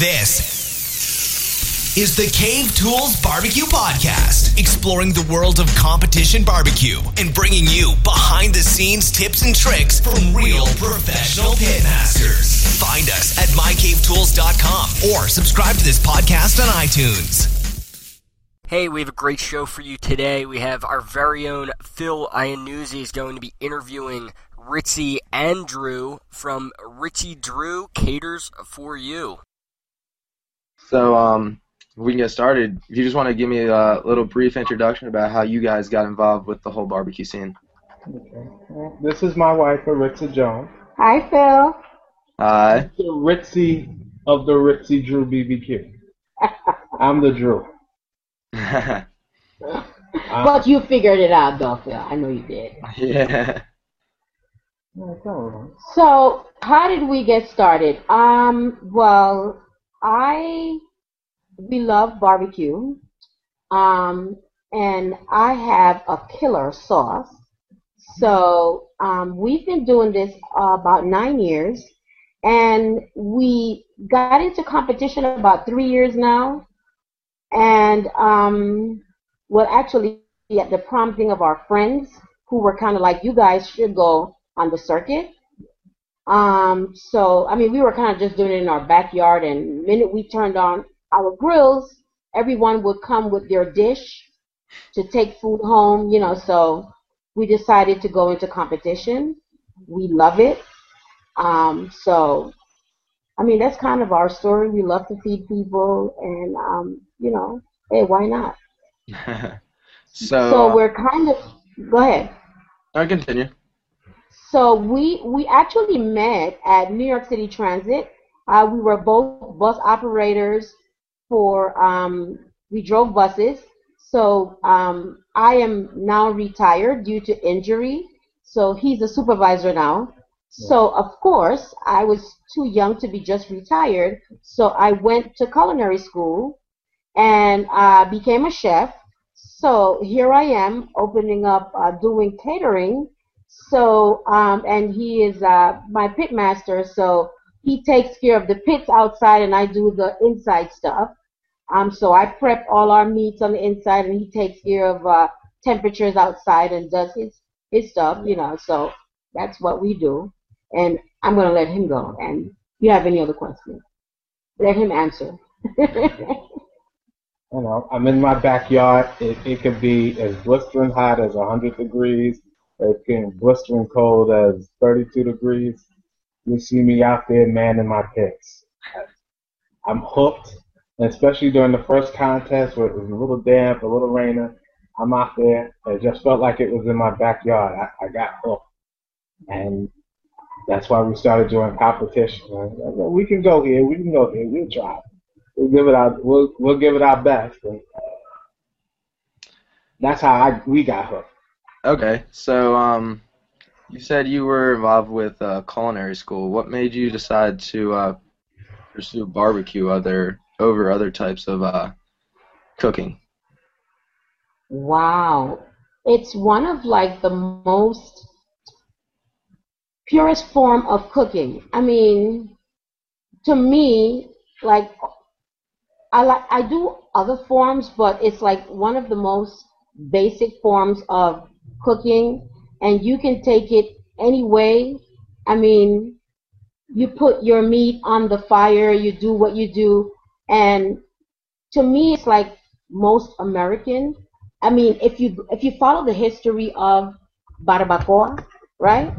This is the Cave Tools Barbecue Podcast, exploring the world of competition barbecue and bringing you behind-the-scenes tips and tricks from real professional pitmasters. Find us at MyCaveTools.com or subscribe to this podcast on iTunes. Hey, we have a great show for you today. We have our very own Phil Iannuzzi is going to be interviewing Ritzy and Drew from Ritzy Drew Caters for You. So, we can get started. If you just want to give me a little brief introduction about how you guys got involved with the whole barbecue scene. Okay. Well, this is my wife, Ritzy Jones. Hi, Phil. Hi. I'm the Ritzy of the Ritzy Drew BBQ. I'm the Drew. But you figured it out, though, Phil. I know you did. Yeah. So, how did we get started? Well, we love barbecue, and I have a killer sauce. So, we've been doing this about 9 years, and we got into competition about 3 years now. And, well, actually, at the prompting of our friends who were kind of like, you guys should go on the circuit. So, I mean, we were kind of just doing it in our backyard, and the minute we turned on our grills, everyone would come with their dish to take food home, you know, so we decided to go into competition. We love it. So, I mean, that's kind of our story. We love to feed people, and, you know, hey, why not? So we're kind of – go ahead. I'll continue. So we actually met at New York City Transit. We were both bus operators for we drove buses. So I am now retired due to injury, so he's a supervisor now. So, of course, I was too young to be just retired, so I went to culinary school and became a chef. So here I am opening up, doing catering. So, and he is my pit master, so he takes care of the pits outside and I do the inside stuff. So I prep all our meats on the inside and he takes care of temperatures outside and does his stuff, you know, so that's what we do. And I'm going to let him go. And if you have any other questions, let him answer. You know, I'm in my backyard. It could be as blistering hot as 100 degrees. It can be blistering cold as 32 degrees. You see me out there manning my pits. I'm hooked, and especially during the first contest where it was a little damp, a little rainy. I'm out there. It just felt like it was in my backyard. I got hooked. And that's why we started doing competition. We can go here. We can go here. We'll try. We'll give it our. We'll give it our best. And that's how we got hooked. Okay, so you said you were involved with culinary school. What made you decide to pursue barbecue over other types of cooking? Wow, it's one of like the most purest form of cooking. I mean, to me, I do other forms, but it's like one of the most basic forms of cooking, and you can take it any way. I mean, you put your meat on the fire, you do what you do, and to me, it's like most American. I mean, if you follow the history of barbacoa, right?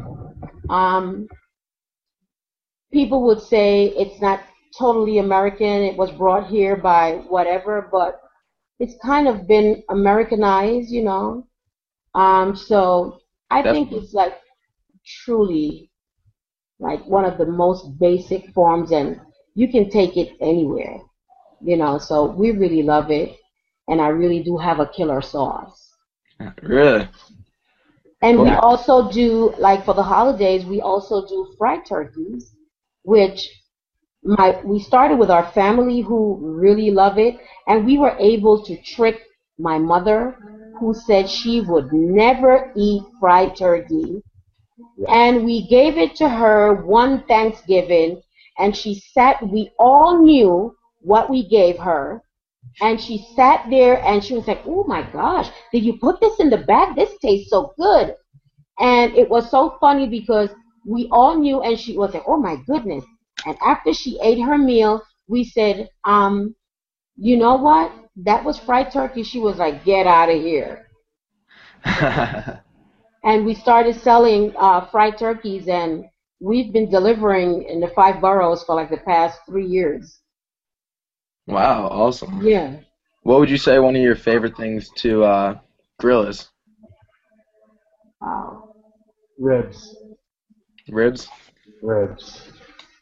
People would say it's not totally American, it was brought here by whatever, but it's kind of been Americanized, you know. So I think it's like truly like one of the most basic forms, and you can take it anywhere, you know, so we really love it, and I really do have a killer sauce. Really? And we also do, like for the holidays, we also do fried turkeys, which we started with our family who really love it, and we were able to trick my mother, who said she would never eat fried turkey, and we gave it to her one Thanksgiving, and she sat, we all knew what we gave her, and she sat there and she was like, oh my gosh, did you put this in the bag? This tastes so good. And it was so funny because we all knew, and she was like, oh my goodness. And after she ate her meal, we said, you know what? That was fried turkey. She was like, get out of here. And we started selling fried turkeys, and we've been delivering in the 5 boroughs for like the past 3 years. Wow, awesome. Yeah. What would you say one of your favorite things to grill is? Wow. Ribs. Ribs? Ribs.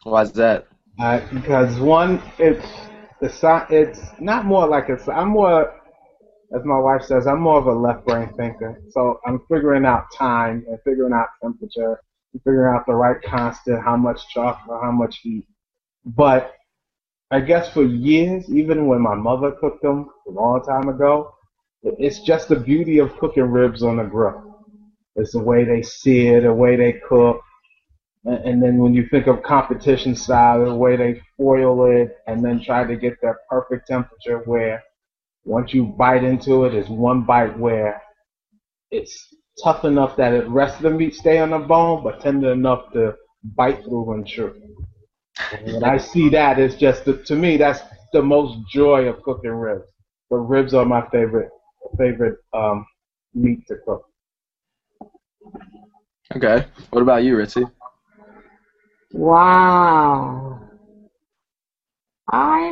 Why is that? Because one, it's not more like it's. I'm more, as my wife says, I'm more of a left brain thinker. So I'm figuring out time and figuring out temperature, and figuring out the right constant, how much chalk or how much heat. But I guess for years, even when my mother cooked them a long time ago, it's just the beauty of cooking ribs on the grill. It's the way they sear, the way they cook. And then when you think of competition style, the way they foil it and then try to get that perfect temperature where once you bite into it, it's one bite where it's tough enough that the rest of the meat stay on the bone, but tender enough to bite through and chew. And when I see that, it's just, to me, that's the most joy of cooking ribs. But ribs are my favorite meat to cook. Okay. What about you, Ritzy? Wow. I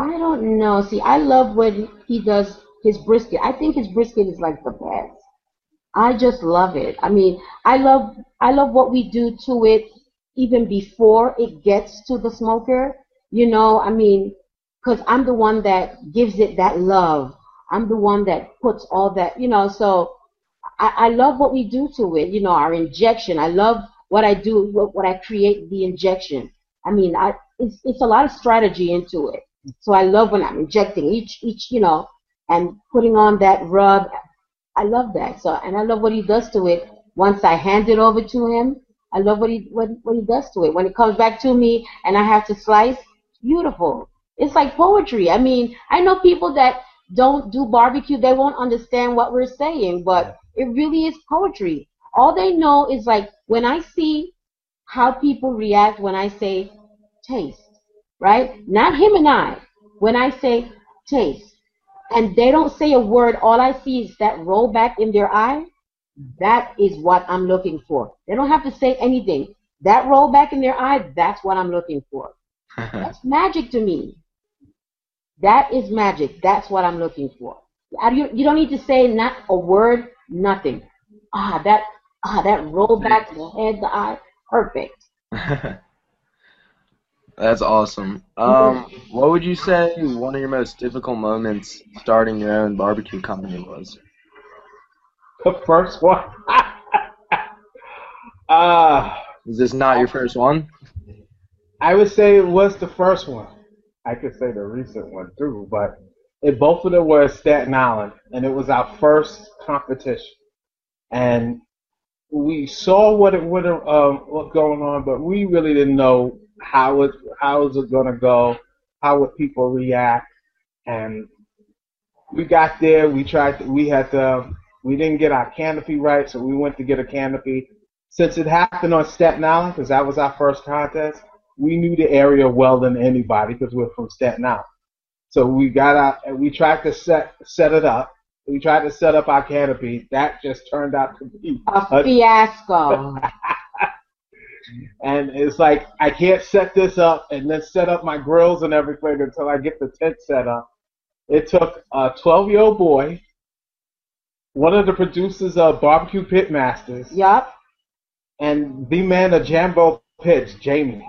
don't know. See, I love when he does his brisket. I think his brisket is like the best. I just love it. I mean, I love what we do to it even before it gets to the smoker. You know, I mean, because I'm the one that gives it that love. I'm the one that puts all that, you know, so I love what we do to it, you know, our injection. I love what I do, what I create, the injection. I mean, it's a lot of strategy into it. So I love when I'm injecting each, you know, and putting on that rub. I love that. So, and I love what he does to it once I hand it over to him. I love what he does to it. When it comes back to me and I have to slice, beautiful. It's like poetry. I mean, I know people that don't do barbecue, they won't understand what we're saying, but it really is poetry. All they know is like when I see how people react when I say taste, right? Not him and I. When I say taste, and they don't say a word, all I see is that roll back in their eye. That is what I'm looking for. They don't have to say anything. That roll back in their eye, that's what I'm looking for. That's magic to me. That is magic. That's what I'm looking for. You don't need to say not a word, nothing. That roll back the head, the eye, perfect. That's awesome. What would you say one of your most difficult moments starting your own barbecue company was? The first one. Is this not your first one? I would say it was the first one. I could say the recent one too, but both of them were at Staten Island, and it was our first competition. And we saw what going on, but we really didn't know how is it gonna go, how would people react. And we got there. We didn't get our canopy right, so we went to get a canopy. Since it happened on Staten Island, because that was our first contest, we knew the area well than anybody because we're from Staten Island. So we got out and we tried to set it up. We tried to set up our canopy. That just turned out to be a fiasco. And it's like, I can't set this up and then set up my grills and everything until I get the tent set up. It took a 12-year-old boy, one of the producers of Barbecue Pitmasters. Yep. And the man of Jambo Pits, Jamie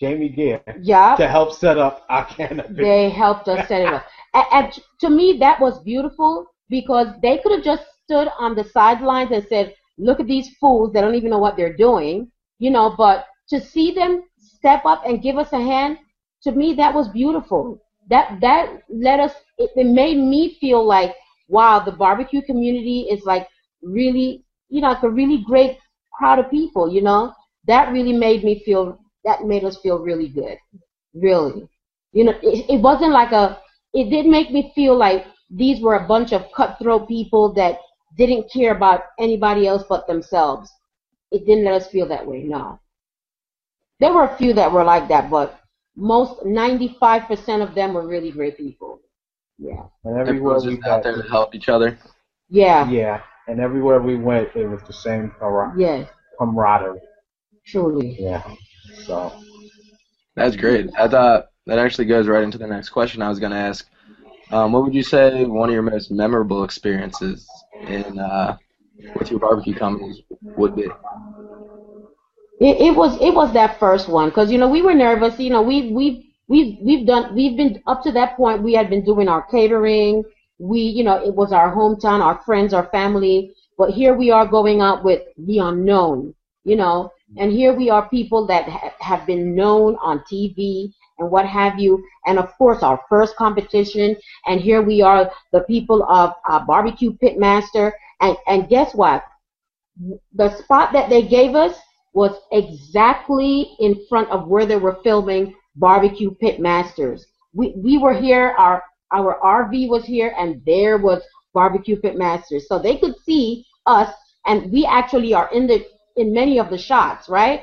Gear. Yep. To help set up our canopy. They helped us set it up. And to me, that was beautiful because they could have just stood on the sidelines and said, look at these fools, they don't even know what they're doing. You know, but to see them step up and give us a hand, to me, that was beautiful. That let us, it made me feel like, wow, the barbecue community is like really, you know, it's a really great crowd of people, you know, that really made me feel, that made us feel really good, really. You know, it wasn't like a, it did make me feel like these were a bunch of cutthroat people that didn't care about anybody else but themselves. It didn't let us feel that way, no. There were a few that were like that, but most, 95% of them were really great people. Yeah. And everywhere we got out there to help each other. Yeah. Yeah. And everywhere we went, it was the same camaraderie. Truly. Yeah. So. That's great. I thought that actually goes right into the next question I was going to ask. What would you say one of your most memorable experiences in with your barbecue companies would be? It was that first one, because you know we were nervous. You know we've been up to that point. We had been doing our catering. We, you know, it was our hometown, our friends, our family. But here we are going out with the unknown, you know. And here we are, people that have been known on TV and what have you. And of course, our first competition. And here we are, the people of Barbecue Pitmaster. And guess what? The spot that they gave us was exactly in front of where they were filming Barbecue Pitmasters. We were here. Our RV was here, and there was Barbecue Pitmasters. So they could see us, and we actually are in many of the shots, right?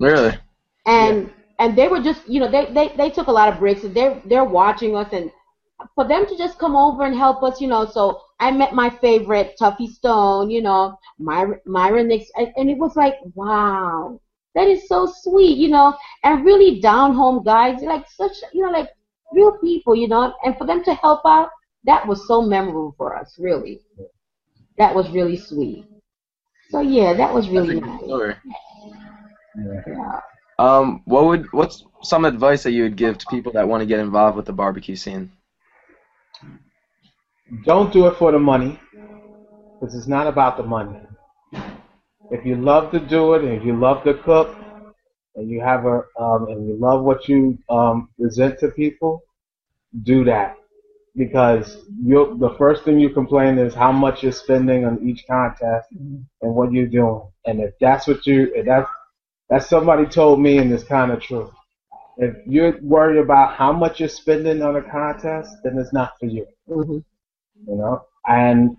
Really? And they were just, you know, they took a lot of breaks, and they're watching us, and for them to just come over and help us, you know. So I met my favorite, Tuffy Stone, you know, Myron Mixon, and it was like, wow, that is so sweet, you know, and really down-home guys, like such, you know, like, real people, you know, and for them to help out, that was so memorable for us, really. That was really sweet. So yeah, that was really nice. Yeah. What's some advice that you would give to people that want to get involved with the barbecue scene? Don't do it for the money, because it's not about the money. If you love to do it, and if you love to cook, and you have a and you love what you present to people, do that, because the first thing you complain is how much you're spending on each contest and what you're doing. And if that's what that's somebody told me, and it's kind of true. If you're worried about how much you're spending on a contest, then it's not for you. Mm-hmm. You know. And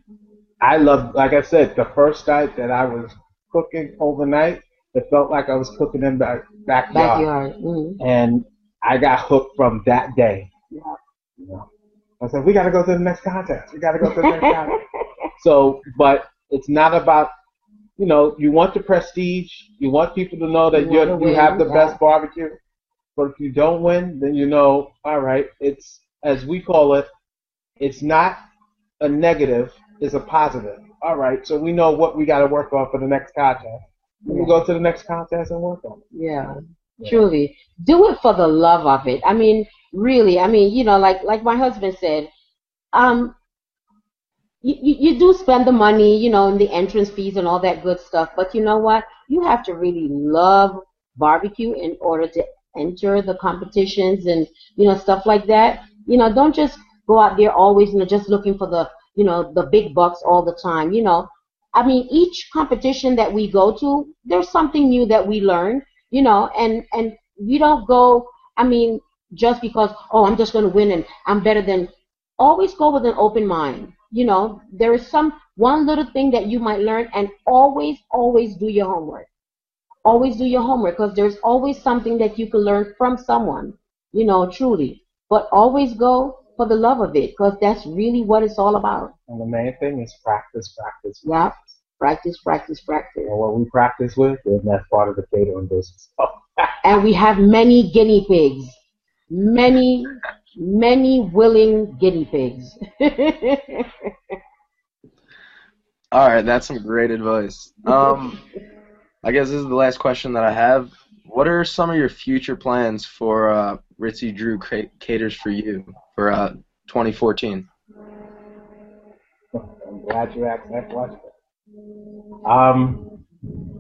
I love, like I said, the first night that I was cooking overnight, it felt like I was cooking in the backyard. Mm-hmm. And I got hooked from that day. Yeah. You know? I said, we got to go to the next contest. So, but it's not about, you know, you want the prestige. You want people to know that you have the best barbecue. But if you don't win, then you know, all right, it's, as we call it, it's not a negative, it's a positive. All right, so we know what we got to work on for the next contest. We'll go to the next contest and work on it. Yeah, yeah, truly. Do it for the love of it. I mean, really. I mean, you know, like my husband said, you do spend the money, you know, and the entrance fees and all that good stuff, but you know what? You have to really love barbecue in order to enter the competitions and, you know, stuff like that. You know, don't just go out there always, you know, just looking for the, you know, the big bucks all the time, you know. I mean, each competition that we go to, there's something new that we learn, you know, and we don't go, I mean, just because, oh, I'm just going to win and I'm better than, always go with an open mind, you know. There is one little thing that you might learn, and always do your homework. Always do your homework, because there's always something that you can learn from someone, you know, truly. But always go for the love of it, because that's really what it's all about. And the main thing is practice. Yeah, practice. And what we practice with, and that's part of the catering business. And we have many guinea pigs. Many willing guinea pigs. All right, that's some great advice. I guess this is the last question that I have. What are some of your future plans for Ritzy Drew Caters for You for 2014? I'm glad you asked that question.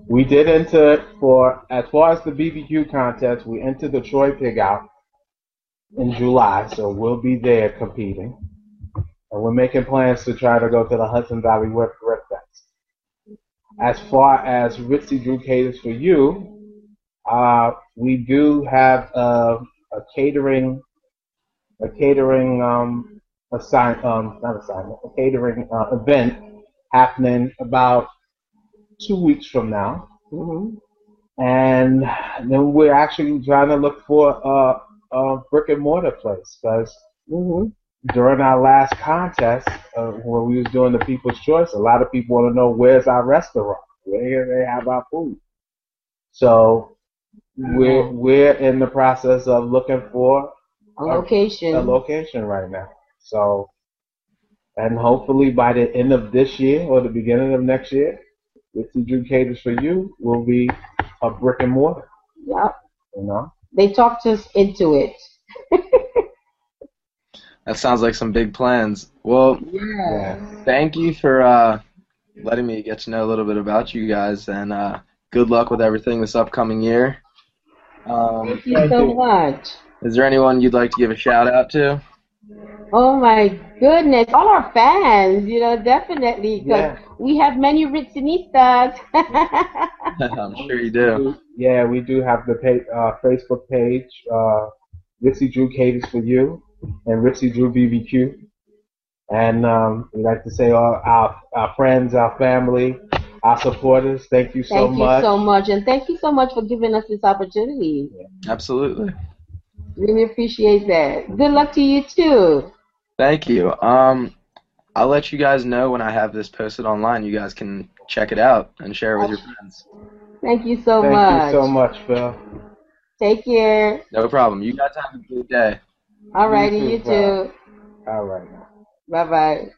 We did enter, for as far as the BBQ contest, we entered the Troy Pig Out in July, so we'll be there competing. And we're making plans to try to go to the Hudson Valley Whip Fest. As far as Ritzy Drew Caters for You, We do have a catering event happening about 2 weeks from now. Mm-hmm. And then we're actually trying to look for a brick and mortar place, because mm-hmm. during our last contest when we was doing the People's Choice, a lot of people want to know, where's our restaurant? Where do they have our food? So we're in the process of looking for a location right now. So, and hopefully by the end of this year or the beginning of next year, Ritzy Drew Caters for You will be a brick and mortar. Yeah. You know? They talked us into it. That sounds like some big plans. Well, yeah. Thank you for letting me get to know a little bit about you guys, and good luck with everything this upcoming year. Thank you so much. Is there anyone you'd like to give a shout-out to? Oh, my goodness. All our fans, you know, definitely. Because we have many Ritzinistas. I'm sure you do. Yeah, we do have the Facebook page, Ritzy Drew Caters for You and Ritzy Drew BBQ. And we like to say all our friends, our family, our supporters, thank you so much. And thank you so much for giving us this opportunity. Yeah. Absolutely. Really appreciate that. Good luck to you, too. Thank you. I'll let you guys know when I have this posted online. You guys can check it out and share it with your friends. Thank you so much. Thank you so much, Phil. Take care. No problem. You guys have a good day. All righty, you too. All right. Bye-bye.